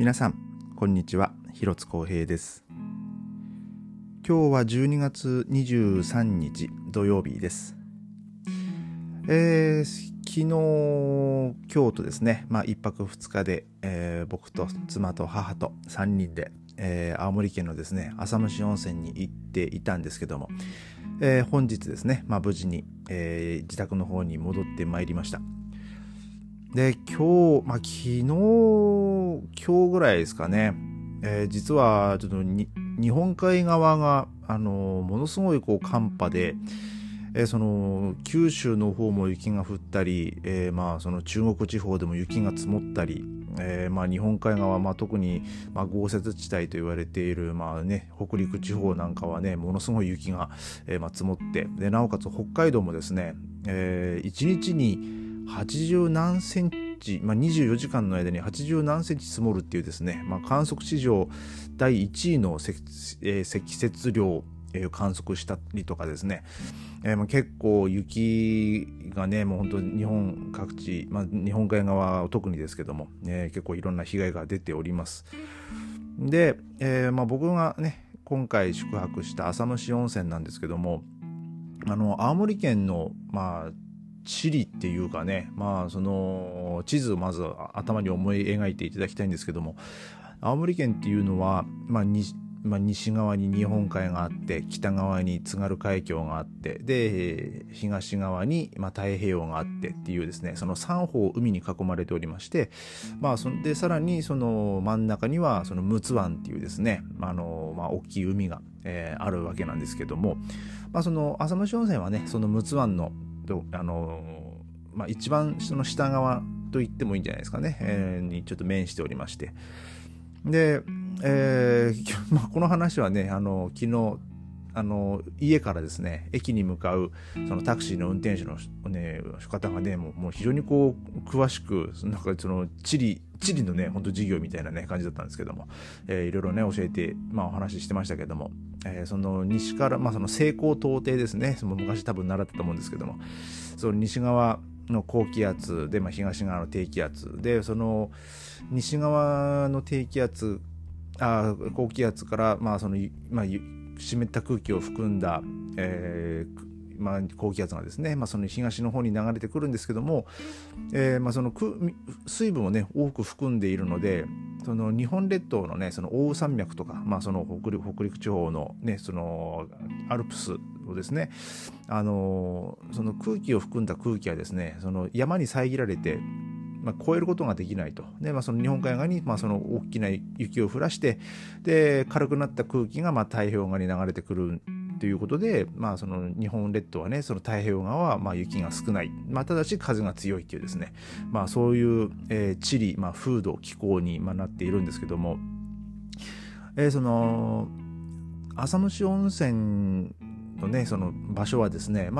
皆さんこんにちは、広津光平です。今日は12月23日土曜日です。昨日今日とですね、1泊2日で、僕と妻と母と3人で、青森県のですね浅虫温泉に行っていたんですけども、本日ですね、無事に、自宅の方に戻ってまいりました。で今日、昨日ぐらいですかね、実はちょっと日本海側がものすごい寒波で、その九州の方も雪が降ったり、その中国地方でも雪が積もったり、日本海側、特に、豪雪地帯と言われている、北陸地方なんかはねものすごい雪が、積もって、でなおかつ北海道もですね、1日に80何センチ24時間の間に80何センチ積もるっていうですね、観測史上第1位の積雪量観測したりとかですね、結構雪がねもう本当に日本各地、日本海側特にですけども、結構いろんな被害が出ております。で、僕がね今回宿泊した浅虫温泉なんですけども、青森県の地理っていうかね、その地図をまず頭に思い描いていただきたいんですけども、青森県っていうのは西側に日本海があって、北側に津軽海峡があって、で東側に太平洋があってっていうですね、その3方海に囲まれておりまして、でさらにその真ん中にはその陸奥湾っていうですね、大きい海が、あるわけなんですけども、その浅虫温泉はねその陸奥湾の一番その下側と言ってもいいんじゃないですかね、にちょっと面しておりまして、で、この話はね昨日家からですね駅に向かうそのタクシーの運転手の、方がねもう非常に詳しくなんかその地理のね本当授業みたいなね感じだったんですけども、いろいろね教えて、お話ししてましたけども、その西から、その西高東低ですね、その昔多分習ってたと思うんですけども、その西側の高気圧で、東側の低気圧で、その西側の高気圧から、湿った空気を含んだ、高気圧がですね、その東の方に流れてくるんですけども、その水分をね多く含んでいるので、その日本列島のねその奥羽山脈とか、その北陸地方のねそのアルプスをですね、その空気を含んだ空気はですねその山に遮られて、越えることができないと。で、その日本海側に、その大きな雪を降らして、で軽くなった空気が、太平洋側に流れてくるということで、その日本列島はねその太平洋側は、雪が少ない、ただし風が強いというですね、そういう、地理、風土気候に、なっているんですけども、その浅虫温泉のねその場所はですね、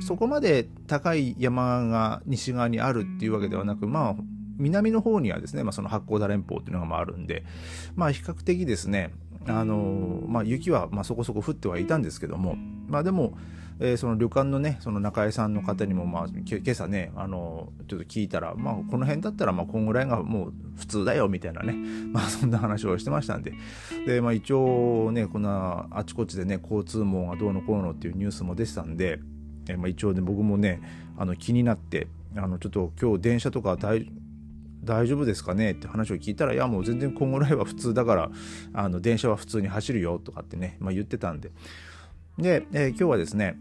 そこまで高い山が西側にあるっていうわけではなく、南の方にはですね、その八甲田連峰っていうのが、あるんで、比較的ですね雪は、そこそこ降ってはいたんですけども、でも、その旅館のねその仲居さんの方にも、今朝ねちょっと聞いたら、この辺だったら、こんぐらいがもう普通だよみたいなね、そんな話をしてましたんで、で、一応ねこんなあちこちでね交通網がどうのこうのっていうニュースも出てたんで、一応ね僕もね気になって、ちょっと今日電車とか大丈夫ですかねって話を聞いたら、いやもう全然こんぐらいは普通だから、電車は普通に走るよとかってね、言ってたんで、今日はですね、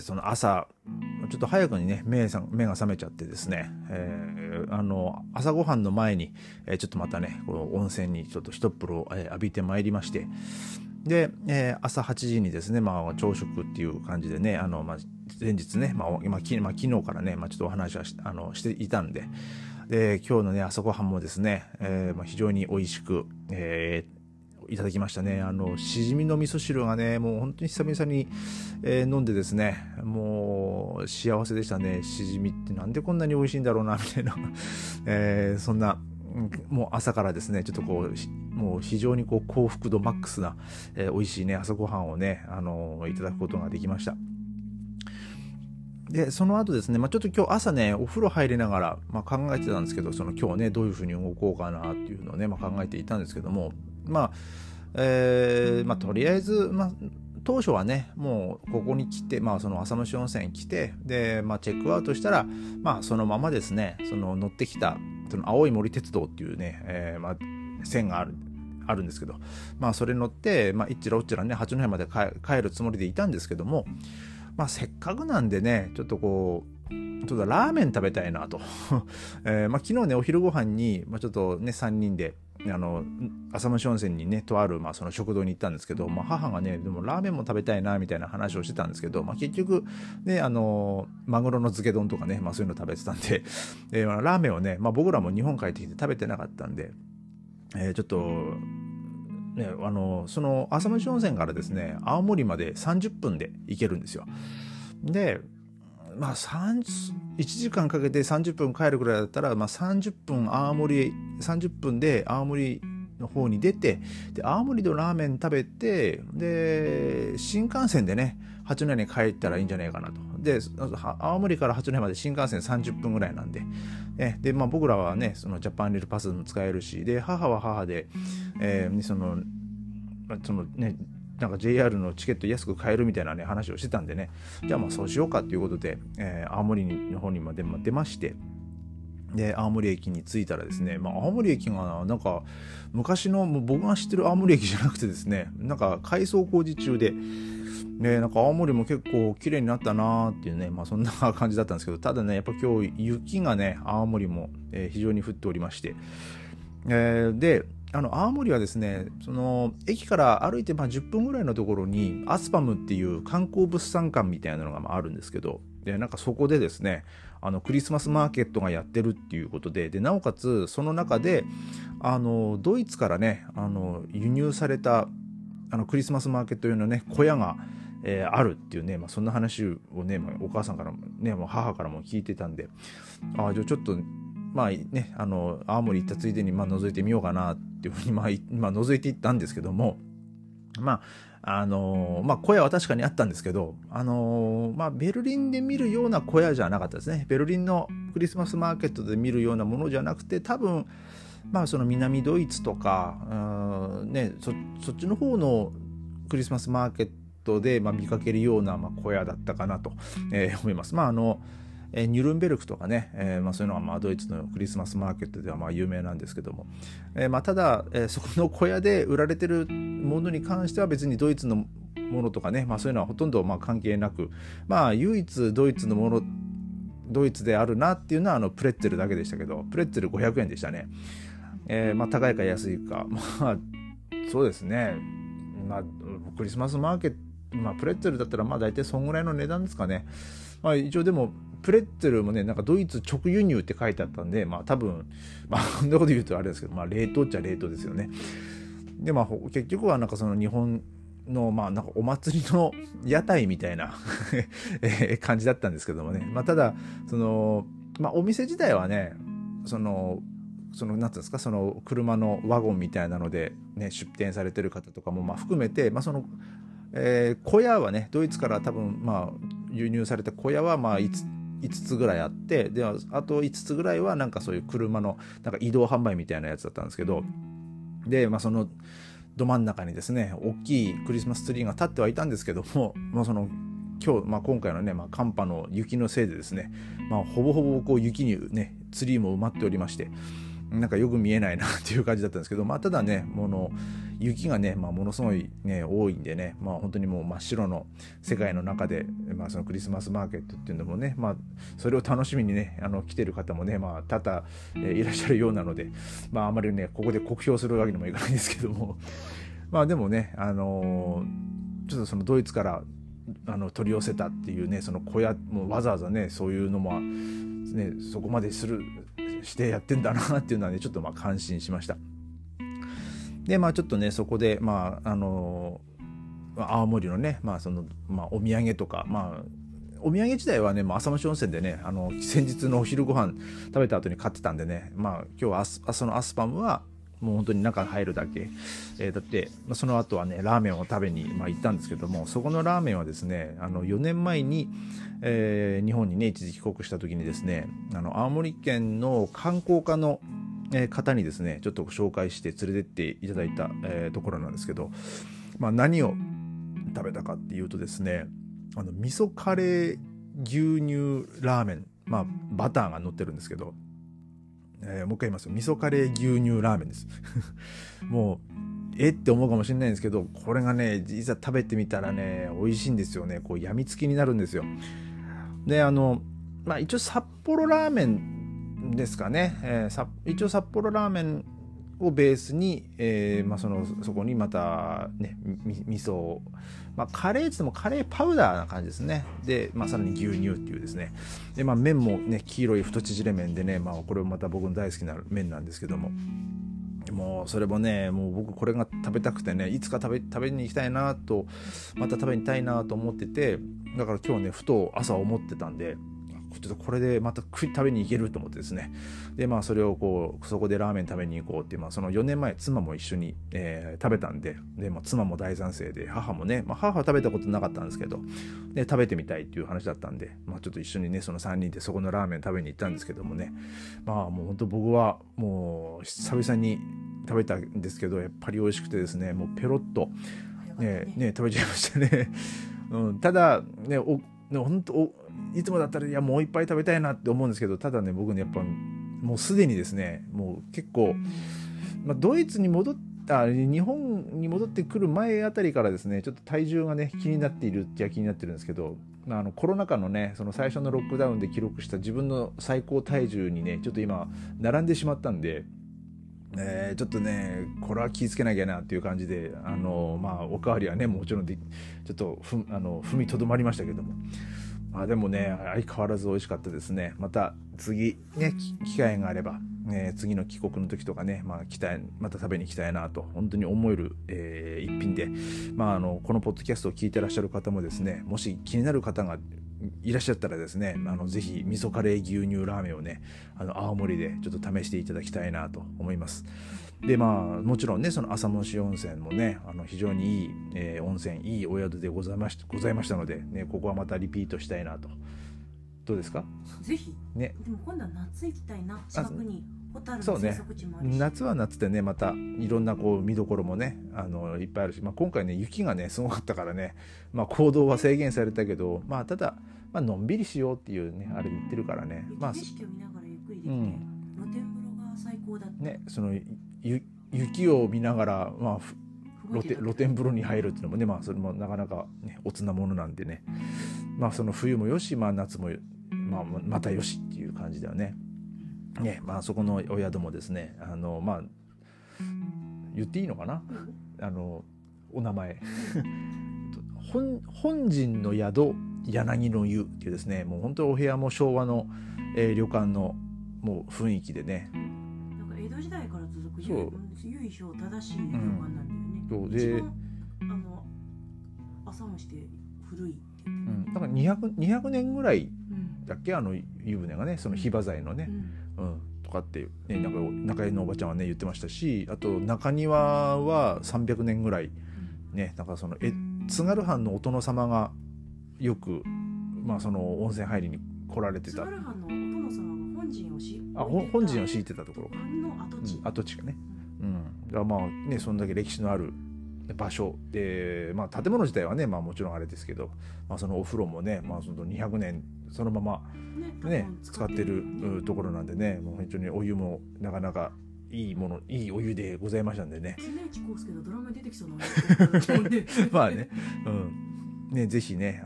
その朝ちょっと早くにね目が覚めちゃってですね、朝ごはんの前に、ちょっとまたねこの温泉にちょっとひとっ風呂を浴びてまいりまして、で、朝8時にですね、朝食っていう感じでね、前日ね、昨日からね、ちょっとお話はしていたんで、で今日のね朝ごはんもですね、非常に美味しく、いただきましたね。しじみの味噌汁がねもう本当に久々に、飲んでですね、もう幸せでしたね。しじみってなんでこんなに美味しいんだろうなみたいな、そんなもう朝からですねちょっともう非常に幸福度マックスな、美味しいね朝ごはんをねいただくことができました。でその後ですね、ちょっと今日朝ねお風呂入りながら、考えてたんですけど、その今日ねどういうふうに動こうかなっていうのをね、考えていたんですけども、とりあえず、当初はねもうここに来て、その浅虫温泉来てで、チェックアウトしたら、そのままですねその乗ってきたその青い森鉄道っていうね、線があるんですけど、それに乗って、いっちらおっちらね八戸まで帰るつもりでいたんですけども、せっかくなんでねちょっとラーメン食べたいなと、昨日ねお昼ご飯に、ちょっとね3人で浅虫温泉にねとある、その食堂に行ったんですけど、母がねでもラーメンも食べたいなみたいな話をしてたんですけど、結局ねマグロの漬け丼とかね、そういうの食べてたんで、ラーメンをね、僕らも日本帰ってきて食べてなかったんで、ちょっとね、その浅虫温泉からですね青森まで30分で行けるんですよ。で1時間かけて30分帰るぐらいだったら、30分で青森の方に出て、で青森のラーメン食べて、で新幹線でね八戸に帰ったらいいんじゃないかなと。で青森から八戸まで新幹線30分ぐらいなんで、で僕らはねそのジャパンレールパスも使えるし、で母は母で、そのねなんか JR のチケット安く買えるみたいなね話をしてたんでね、じゃあそうしようかということで、青森の方にまで出まして、で青森駅に着いたらですね、青森駅がなんか昔のもう僕が知ってる青森駅じゃなくてですね、なんか改装工事中で、なんか青森も結構綺麗になったなーっていうね、そんな感じだったんですけど、ただねやっぱ今日雪がね青森も非常に降っておりまして、で青森はですねその駅から歩いて10分ぐらいのところにアスパムっていう観光物産館みたいなのがあるんですけど、でなんかそこでですねクリスマスマーケットがやってるっていうことで、でなおかつその中でドイツからね輸入されたクリスマスマーケット用のね小屋が、あるっていうね、そんな話をね、お母さんからもねもう母からも聞いてたんで、じゃあちょっと青森行ったついでに覗いてみようかなっていうふうに覗いていったんですけども、小屋は確かにあったんですけど、ベルリンで見るような小屋じゃなかったですね。ベルリンのクリスマスマーケットで見るようなものじゃなくて、多分その南ドイツとか、そっちの方のクリスマスマーケットで見かけるような小屋だったかなと思います。ニュルンベルクとかね、そういうのはドイツのクリスマスマーケットでは有名なんですけども、ただ、そこの小屋で売られてるものに関しては別にドイツのものとかね、そういうのはほとんど関係なく、唯一ドイツのものドイツであるなっていうのはプレッツェルだけでしたけど、プレッツェル500円でしたね。高いか安いか、そうですね、クリスマスマーケット、プレッツェルだったら大体そんぐらいの値段ですかね。一応でもプレッツェルもねなんかドイツ直輸入って書いてあったんで、多分こんなこと言うとあれですけど、冷凍っちゃ冷凍ですよね。で結局はなんかその日本のなんかお祭りの屋台みたいな感じだったんですけどもね、ただそのお店自体はねそのなんていうんですか、その車のワゴンみたいなのでね出店されてる方とかも含めて、その小屋はねドイツから多分輸入された小屋は5つぐらいあって、であと5つぐらいはなんかそういう車のなんか移動販売みたいなやつだったんですけど、でそのど真ん中にですね大きいクリスマスツリーが立ってはいたんですけども、その今日、今回のね、寒波の雪のせいでですね、ほぼほぼこう雪にねツリーも埋まっておりまして、なんかよく見えないなっていう感じだったんですけど、ただね雪がね、ものすごいね多いんでね、本当にもう真っ白の世界の中で、そのクリスマスマーケットっていうのもね、それを楽しみにね来てる方もね多々、いらっしゃるようなので、あまりねここで酷評するわけにもいかないんですけどもでもねちょっとそのドイツから取り寄せたっていうねその小屋もわざわざねそういうのもねそこまでするしてやってんだなっていうのはねちょっと感心しました。でちょっとねそこで青森のねそのお土産とかお土産自体はね浅虫温泉でね先日のお昼ご飯食べた後に買ってたんでね、今日はそのアスパムはもう本当に中入るだけ、だってその後はねラーメンを食べに、行ったんですけども、そこのラーメンはですね4年前に、日本にね一時帰国した時にですね青森県の観光課の方にですねちょっと紹介して連れてっていただいた、ところなんですけど、何を食べたかっていうとですね味噌カレー牛乳ラーメン、バターが乗ってるんですけど、もう一回言いますよ、味噌カレー牛乳ラーメンですもうって思うかもしれないんですけど、これがね実は食べてみたらね美味しいんですよね。こうやみつきになるんですよ。で一応札幌ラーメンですかね、一応札幌ラーメンをベースに、そこにまたね味噌を、カレーって言ってもカレーパウダーな感じですね。で、さらに牛乳っていうですね。で、麺もね黄色い太縮れ麺でね、これもまた僕の大好きな麺なんですけども、もうそれもねもう僕これが食べたくてね、いつか食べに行きたいなと、また食べに行きたいなと思ってて、だから今日ねふと朝思ってたんで、ちょっとこれでまた食べに行けると思ってですね。でそれをそこでラーメン食べに行こうっていう、その4年前妻も一緒に、食べたんで、妻も大賛成で、母もね、母は食べたことなかったんですけど、で食べてみたいっていう話だったんで、ちょっと一緒にねその3人でそこのラーメン食べに行ったんですけどもね、もう本当僕はもう久々に食べたんですけど、やっぱり美味しくてですね、もうペロッとね食べちゃいましたね、ただね本当いつもだったらいやもう一杯食べたいなって思うんですけど、ただね僕ねやっぱもうすでにですねもう結構、ドイツに戻った日本に戻ってくる前あたりからですねちょっと体重がね気になっているって気になってるんですけど、コロナ禍のねその最初のロックダウンで記録した自分の最高体重にねちょっと今並んでしまったんで、ちょっとねこれは気をつけなきゃなっていう感じで、おかわりはねもちろんでちょっと踏みとどまりましたけども、でもね相変わらず美味しかったですね。また次ね機会があれば、次の帰国の時とかね、また食べに行きたいなと本当に思える、一品で、このポッドキャストを聞いてらっしゃる方もですね、もし気になる方がいらっしゃったらですね、ぜひ味噌カレー牛乳ラーメンをね青森でちょっと試していただきたいなと思います。でもちろんねその朝もし温泉もね非常にいい、温泉いいお宿でございましたので、ね、ここはまたリピートしたいなと。どうですか？ぜひ、ね、でも今度は夏行きたいな。近くにホタルの生息地もあるし、そうね、夏は夏でねまたいろんな見どころもねいっぱいあるし、今回ね雪がねすごかったからね、行動は制限されたけど、ただ、のんびりしようっていうねあれで言ってるからね、景色を見ながらゆっくりできて、露天風呂が最高だったね。その雪を見ながら、露天風呂に入るっていうのもね、それもなかなかねおつなものなんでね、その冬もよし、夏も、またよしっていう感じだよね。そこのお宿もですね、言っていいのかな、お名前本陣の宿柳の湯っていうですね、もう本当お部屋も昭和の、旅館のもう雰囲気でね、なんか江戸時代から続く由緒正しい旅館なんだよね。で一番朝もして古いっていう、だから200年ぐらいだっけ、湯船がねそのヒバ材のね、とかっていう、ね、中江のおばちゃんはね言ってましたし、あと中庭は300年ぐらいね、なんかその津軽藩のお殿様がよく、その温泉入りに来られてた。津軽藩のお殿様が本陣を敷いてたところの跡地がね、だからねそんだけ歴史のある場所で、建物自体はね、もちろんあれですけど、そのお風呂もね、その200年そのまま、ね、使ってるところなんでね、もう本当にお湯もなかなかいいお湯でございましたんでね。NHK康介のドラマに出てきそうなね、ね、ぜひね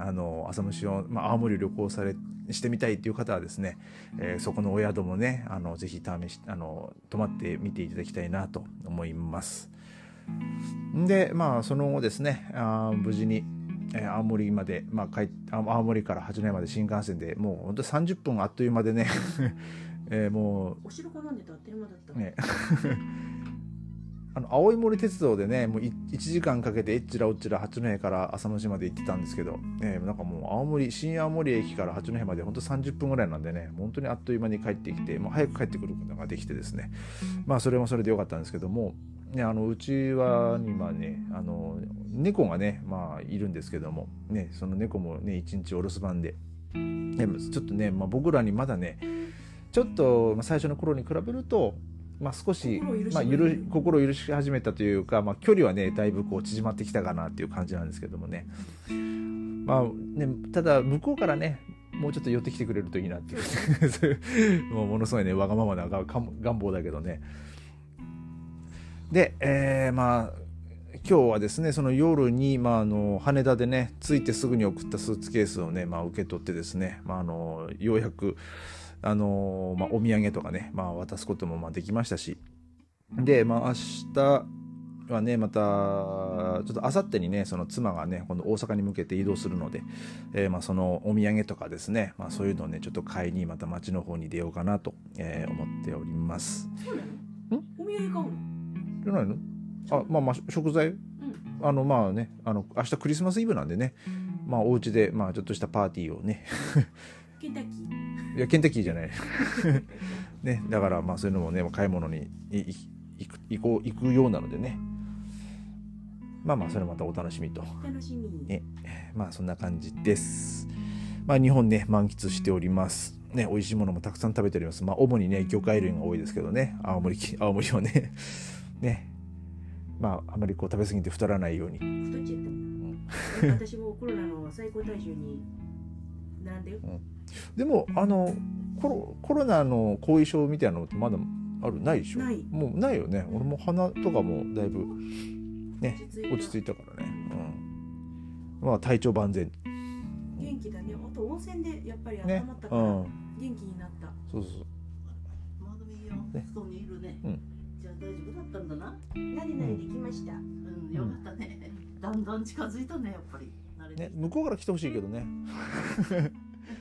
朝虫を、青森を旅行してみたいという方はですね、そこのお宿もねぜひ泊まってみていただきたいなと思います。でその後ですね無事に青森まで、青森から八戸まで新幹線でもうほんと30分あっという間でねもうお城が飲んでたあっという間だったね青い森鉄道でね、もう1時間かけてえっちらおっちら八戸から浅野市まで行ってたんですけど、なんかもう青森、新青森駅から八戸までほんと30分ぐらいなんでね、本当にあっという間に帰ってきて、もう早く帰ってくることができてですね、まあそれもそれでよかったんですけども、ね、うちは今ね、猫がね、まあいるんですけども、ね、その猫もね、一日お留守番で、ね、ちょっとね、まあ、僕らにまだね、ちょっと最初の頃に比べると、まあ、少し心を許し始めたというか、まあ、距離はねだいぶこう縮まってきたかなっていう感じなんですけどもね、まあ、ね、ただ向こうからねもうちょっと寄ってきてくれるといいなっていうもうものすごいねわがままな願望だけどね。で、まあ今日はですね、その夜に、まあ、羽田でね着いてすぐに送ったスーツケースをね、まあ、受け取ってですね、まあ、ようやくまあ、お土産とかね、まあ、渡すこともまあできましたし、で、まあ、明日はねまたちょっと明後日にねその妻がね今度大阪に向けて移動するので、まあ、そのお土産とかですね、まあ、そういうのをねちょっと買いにまた町の方に出ようかなと、思っております。お土産買うのじゃないの？あ、まあ、まあ食材、うん、まあね明日クリスマスイブなんでね、まあ、お家で、まあ、ちょっとしたパーティーをねケンタッキー？いや、ケンタッキーじゃない、ね、だからまあそういうのもね買い物に行くようなのでね、まあまあそれまたお楽しみと、楽しみ、ね、まあそんな感じです。まあ日本ね満喫しておりますね、美味しいものもたくさん食べております。まあ主にね魚介類が多いですけどね、青森はねね、まああまりこう食べ過ぎて太らないように。太っちゃったもん私もコロナの最高体重になんで、うん、でもコロナの後遺症みたいなのってまだあるないでしょ？もうないよね。俺も鼻とかもだいぶ、ね、落ち着いたからね、うん、まあ体調万全、元気だね。あと温泉でやっぱり温まったから元気になった、ね、うん、そうまだいいよ、ね、外にいるね、うん、じゃあ大丈夫だったんだな、慣れ慣れできました、うんうん、よかったね、だんだん近づいたねやっぱりね、向こうから来てほしいけどね。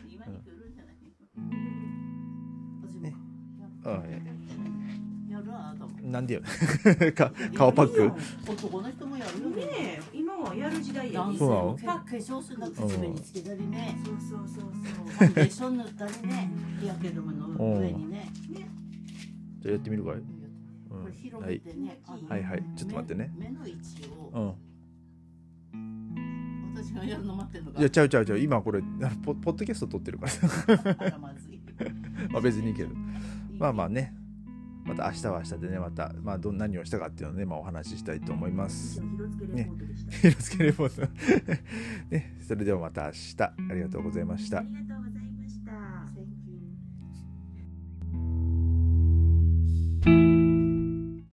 今に来るんじゃない？ね、やるわ、なんでよ。顔パック。男の人もやるよね。今はやる時代や。そうなの？化粧水の口紅つけたりね。そう。ファンデーション塗ったりね。日焼け止めの上にね。じゃあやってみるかい？はい。はいはい。ちょっと待ってね。目の位置を。やるの待ってんのか。いやちゃう今これポッドキャスト撮ってるからあらまずいまあ別にいいけど、まあまあね、また明日は明日でね、また、まあ、何をしたかっていうので、ね、まあ、お話ししたいと思います。ひろつけレポートね、それではまた明日、ありがとうございました。ありがとうございました。